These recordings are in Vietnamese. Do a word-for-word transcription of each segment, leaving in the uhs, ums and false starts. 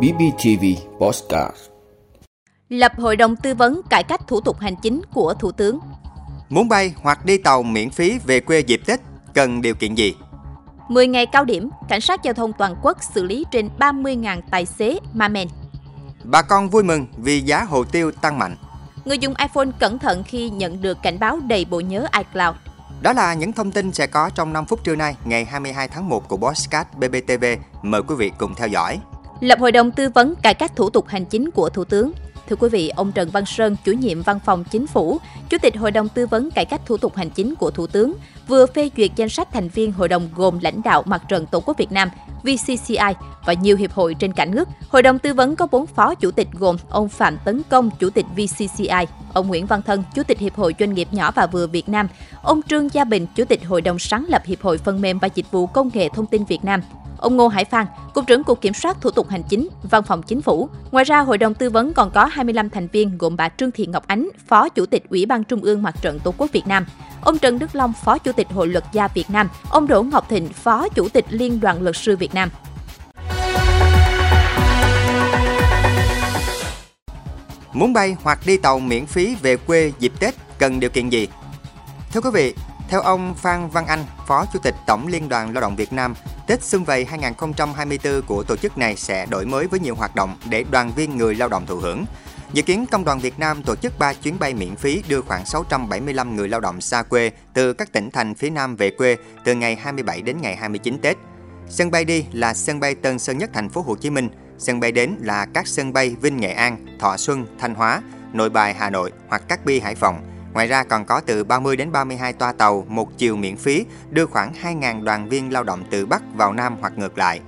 bê pê tê vê BossCat lập hội đồng tư vấn cải cách thủ tục hành chính của Thủ tướng. Muốn bay hoặc đi tàu miễn phí về quê dịp Tết cần điều kiện gì? mười ngày cao điểm, cảnh sát giao thông toàn quốc xử lý trên ba mươi nghìn tài xế ma men. Bà con vui mừng vì giá hồ tiêu tăng mạnh. Người dùng iPhone cẩn thận khi nhận được cảnh báo đầy bộ nhớ iCloud. Đó là những thông tin sẽ có trong năm phút trưa nay, ngày hai mươi hai tháng một của BossCat bê pê tê vê. Mời quý vị cùng theo dõi. Lập hội đồng tư vấn cải cách thủ tục hành chính của Thủ tướng. Thưa quý vị, ông Trần Văn Sơn, chủ nhiệm Văn phòng Chính phủ, Chủ tịch Hội đồng Tư vấn Cải cách Thủ tục Hành chính của Thủ tướng, vừa phê duyệt danh sách thành viên hội đồng gồm lãnh đạo Mặt trận Tổ quốc Việt Nam, vê xê xê i và nhiều hiệp hội trên cả nước. Hội đồng tư vấn có bốn phó chủ tịch gồm ông Phạm Tấn Công, Chủ tịch vê xê xê i, ông Nguyễn Văn Thân, Chủ tịch Hiệp hội Doanh nghiệp nhỏ và vừa Việt Nam, ông Trương Gia Bình, Chủ tịch Hội đồng sáng lập Hiệp hội Phần mềm và Dịch vụ Công nghệ Thông tin Việt Nam, ông Ngô Hải Phan, Cục trưởng Cục Kiểm soát Thủ tục Hành chính, Văn phòng Chính phủ. Ngoài ra, Hội đồng Tư vấn còn có hai mươi lăm thành viên gồm bà Trương Thị Ngọc Ánh, Phó Chủ tịch Ủy ban Trung ương Mặt trận Tổ quốc Việt Nam, ông Trần Đức Long, Phó Chủ tịch Hội luật gia Việt Nam, ông Đỗ Ngọc Thịnh, Phó Chủ tịch Liên đoàn luật sư Việt Nam. Muốn bay hoặc đi tàu miễn phí về quê dịp Tết cần điều kiện gì? Thưa quý vị, theo ông Phan Văn Anh, Phó Chủ tịch Tổng Liên đoàn Lao động Việt Nam, Tết Xuân Vầy hai không hai tư của tổ chức này sẽ đổi mới với nhiều hoạt động để đoàn viên người lao động thụ hưởng. Dự kiến Công đoàn Việt Nam tổ chức ba chuyến bay miễn phí đưa khoảng sáu trăm bảy mươi lăm người lao động xa quê từ các tỉnh thành phía Nam về quê từ ngày hai mươi bảy đến ngày hai mươi chín Tết. Sân bay đi là sân bay Tân Sơn Nhất thành phố Hồ Chí Minh, sân bay đến là các sân bay Vinh Nghệ An, Thọ Xuân, Thanh Hóa, Nội Bài Hà Nội hoặc Cát Bi Hải Phòng. Ngoài ra còn có từ ba mươi đến ba mươi hai toa tàu một chiều miễn phí đưa khoảng hai nghìn đoàn viên lao động từ Bắc vào Nam hoặc ngược lại.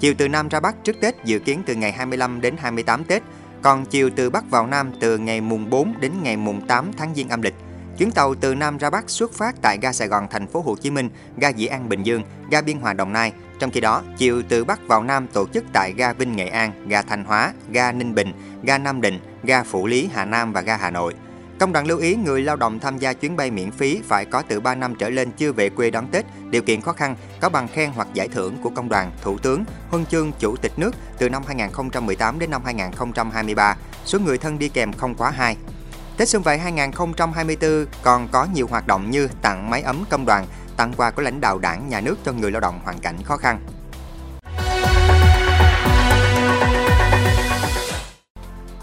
Chiều từ Nam ra Bắc trước Tết dự kiến từ ngày hai mươi lăm đến hai mươi tám Tết, còn chiều từ Bắc vào Nam từ ngày mùng bốn đến ngày mùng tám tháng Giêng âm lịch. Chuyến tàu từ Nam ra Bắc xuất phát tại ga Sài Gòn thành phố Hồ Chí Minh, ga Dĩ An Bình Dương, ga Biên Hòa Đồng Nai. Trong khi đó, chiều từ Bắc vào Nam tổ chức tại ga Vinh Nghệ An, ga Thanh Hóa, ga Ninh Bình, ga Nam Định, ga Phủ Lý Hà Nam và ga Hà Nội. Công đoàn lưu ý người lao động tham gia chuyến bay miễn phí phải có từ ba năm trở lên chưa về quê đón Tết, điều kiện khó khăn, có bằng khen hoặc giải thưởng của Công đoàn, Thủ tướng, Huân chương Chủ tịch nước từ năm hai không một tám đến năm hai không hai ba, số người thân đi kèm không quá hai. Tết Xuân Vầy hai không hai tư còn có nhiều hoạt động như tặng máy ấm công đoàn, tặng quà của lãnh đạo Đảng, Nhà nước cho người lao động hoàn cảnh khó khăn.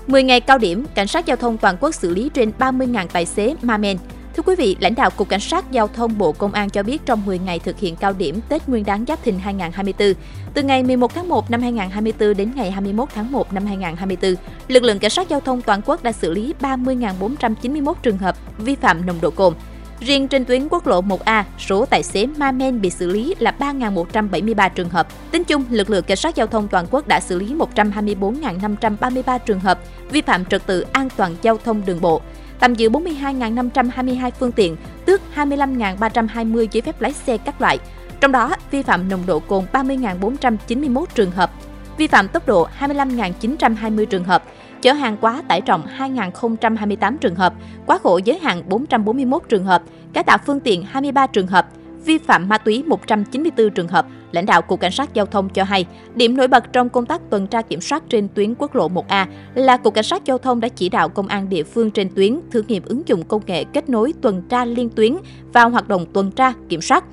mười ngày cao điểm, cảnh sát giao thông toàn quốc xử lý trên ba mươi nghìn tài xế ma men. Thưa quý vị, lãnh đạo Cục Cảnh sát Giao thông Bộ Công an cho biết trong mười ngày thực hiện cao điểm Tết Nguyên đán Giáp Thìn hai không hai tư, từ ngày mười một tháng một năm hai không hai tư đến ngày hai mươi mốt tháng một năm hai không hai tư, lực lượng cảnh sát giao thông toàn quốc đã xử lý ba mươi nghìn bốn trăm chín mươi mốt trường hợp vi phạm nồng độ cồn. Riêng trên tuyến quốc lộ một A, số tài xế ma men bị xử lý là ba nghìn một trăm bảy mươi ba trường hợp. Tính chung, lực lượng cảnh sát giao thông toàn quốc đã xử lý một trăm hai mươi bốn nghìn năm trăm ba mươi ba trường hợp vi phạm trật tự an toàn giao thông đường bộ, tạm giữ bốn mươi hai nghìn năm trăm hai mươi hai phương tiện, tước hai mươi lăm nghìn ba trăm hai mươi giấy phép lái xe các loại. Trong đó, vi phạm nồng độ cồn ba mươi nghìn bốn trăm chín mươi mốt trường hợp, vi phạm tốc độ hai mươi lăm nghìn chín trăm hai mươi trường hợp, chở hàng quá tải trọng hai nghìn không trăm hai mươi tám trường hợp, quá khổ giới hạn bốn trăm bốn mươi mốt trường hợp, cải tạo phương tiện hai mươi ba trường hợp, vi phạm ma túy một trăm chín mươi tư trường hợp. Lãnh đạo Cục Cảnh sát Giao thông cho hay, điểm nổi bật trong công tác tuần tra kiểm soát trên tuyến quốc lộ một A là Cục Cảnh sát Giao thông đã chỉ đạo công an địa phương trên tuyến thử nghiệm ứng dụng công nghệ kết nối tuần tra liên tuyến vào hoạt động tuần tra kiểm soát.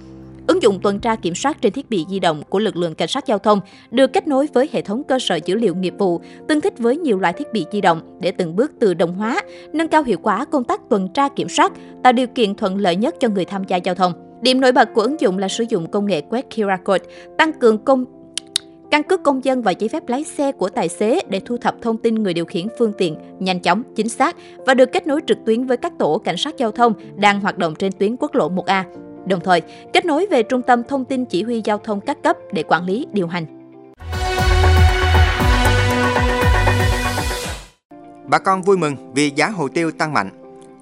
Ứng dụng tuần tra kiểm soát trên thiết bị di động của lực lượng cảnh sát giao thông được kết nối với hệ thống cơ sở dữ liệu nghiệp vụ, tương thích với nhiều loại thiết bị di động để từng bước tự động hóa, nâng cao hiệu quả công tác tuần tra kiểm soát, tạo điều kiện thuận lợi nhất cho người tham gia giao thông. Điểm nổi bật của ứng dụng là sử dụng công nghệ quét quy rờ code, tăng cường công căn cước công dân và giấy phép lái xe của tài xế để thu thập thông tin người điều khiển phương tiện nhanh chóng, chính xác và được kết nối trực tuyến với các tổ cảnh sát giao thông đang hoạt động trên tuyến quốc lộ một A. Đồng thời, kết nối về Trung tâm Thông tin Chỉ huy Giao thông các cấp để quản lý, điều hành. Bà con vui mừng vì giá hồ tiêu tăng mạnh.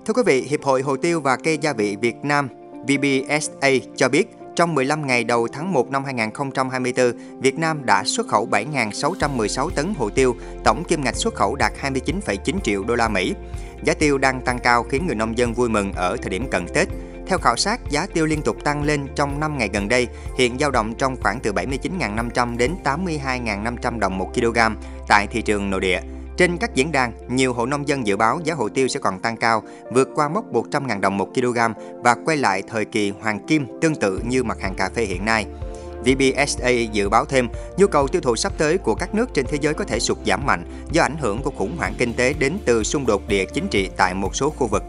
Thưa quý vị, Hiệp hội Hồ tiêu và Cây gia vị Việt Nam vê bê ét a cho biết, trong mười lăm ngày đầu tháng một năm hai không hai tư, Việt Nam đã xuất khẩu bảy nghìn sáu trăm mười sáu tấn hồ tiêu, tổng kim ngạch xuất khẩu đạt hai mươi chín phẩy chín triệu đô la Mỹ. Giá tiêu đang tăng cao khiến người nông dân vui mừng ở thời điểm cận Tết. Theo khảo sát, giá tiêu liên tục tăng lên trong năm ngày gần đây, hiện dao động trong khoảng từ bảy mươi chín nghìn năm trăm đến tám mươi hai nghìn năm trăm đồng một kg tại thị trường nội địa. Trên các diễn đàn, nhiều hộ nông dân dự báo giá hồ tiêu sẽ còn tăng cao, vượt qua mốc một trăm nghìn đồng một kg và quay lại thời kỳ hoàng kim tương tự như mặt hàng cà phê hiện nay. vê bê ét a dự báo thêm, nhu cầu tiêu thụ sắp tới của các nước trên thế giới có thể sụt giảm mạnh do ảnh hưởng của khủng hoảng kinh tế đến từ xung đột địa chính trị tại một số khu vực.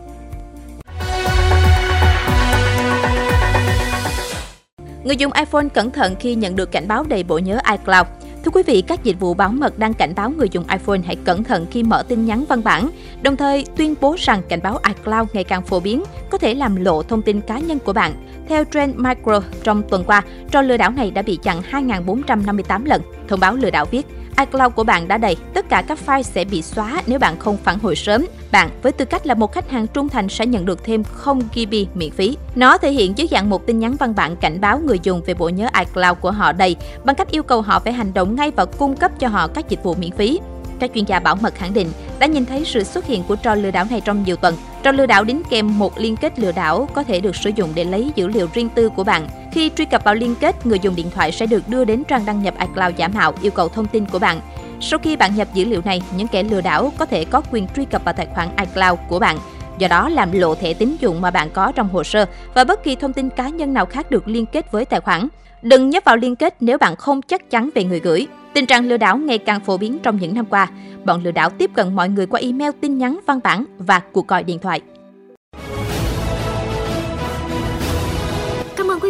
Người dùng iPhone cẩn thận khi nhận được cảnh báo đầy bộ nhớ iCloud. Thưa quý vị, các dịch vụ bảo mật đang cảnh báo người dùng iPhone hãy cẩn thận khi mở tin nhắn văn bản, đồng thời tuyên bố rằng cảnh báo iCloud ngày càng phổ biến, có thể làm lộ thông tin cá nhân của bạn. Theo Trend Micro, trong tuần qua, trò lừa đảo này đã bị chặn hai nghìn bốn trăm năm mươi tám lần. Thông báo lừa đảo viết, iCloud của bạn đã đầy, tất cả các file sẽ bị xóa nếu bạn không phản hồi sớm. Bạn, với tư cách là một khách hàng trung thành, sẽ nhận được thêm không gi bi miễn phí. Nó thể hiện dưới dạng một tin nhắn văn bản cảnh báo người dùng về bộ nhớ iCloud của họ đầy, bằng cách yêu cầu họ phải hành động ngay và cung cấp cho họ các dịch vụ miễn phí. Các chuyên gia bảo mật khẳng định đã nhìn thấy sự xuất hiện của trò lừa đảo này trong nhiều tuần. Trò lừa đảo đính kèm một liên kết lừa đảo có thể được sử dụng để lấy dữ liệu riêng tư của bạn. Khi truy cập vào liên kết, người dùng điện thoại sẽ được đưa đến trang đăng nhập iCloud giả mạo yêu cầu thông tin của bạn. Sau khi bạn nhập dữ liệu này, những kẻ lừa đảo có thể có quyền truy cập vào tài khoản iCloud của bạn, do đó làm lộ thẻ tín dụng mà bạn có trong hồ sơ và bất kỳ thông tin cá nhân nào khác được liên kết với tài khoản. Đừng nhấp vào liên kết nếu bạn không chắc chắn về người gửi. Tình trạng lừa đảo ngày càng phổ biến trong những năm qua. Bọn lừa đảo tiếp cận mọi người qua email, tin nhắn, văn bản và cuộc gọi điện thoại. Cảm ơn quý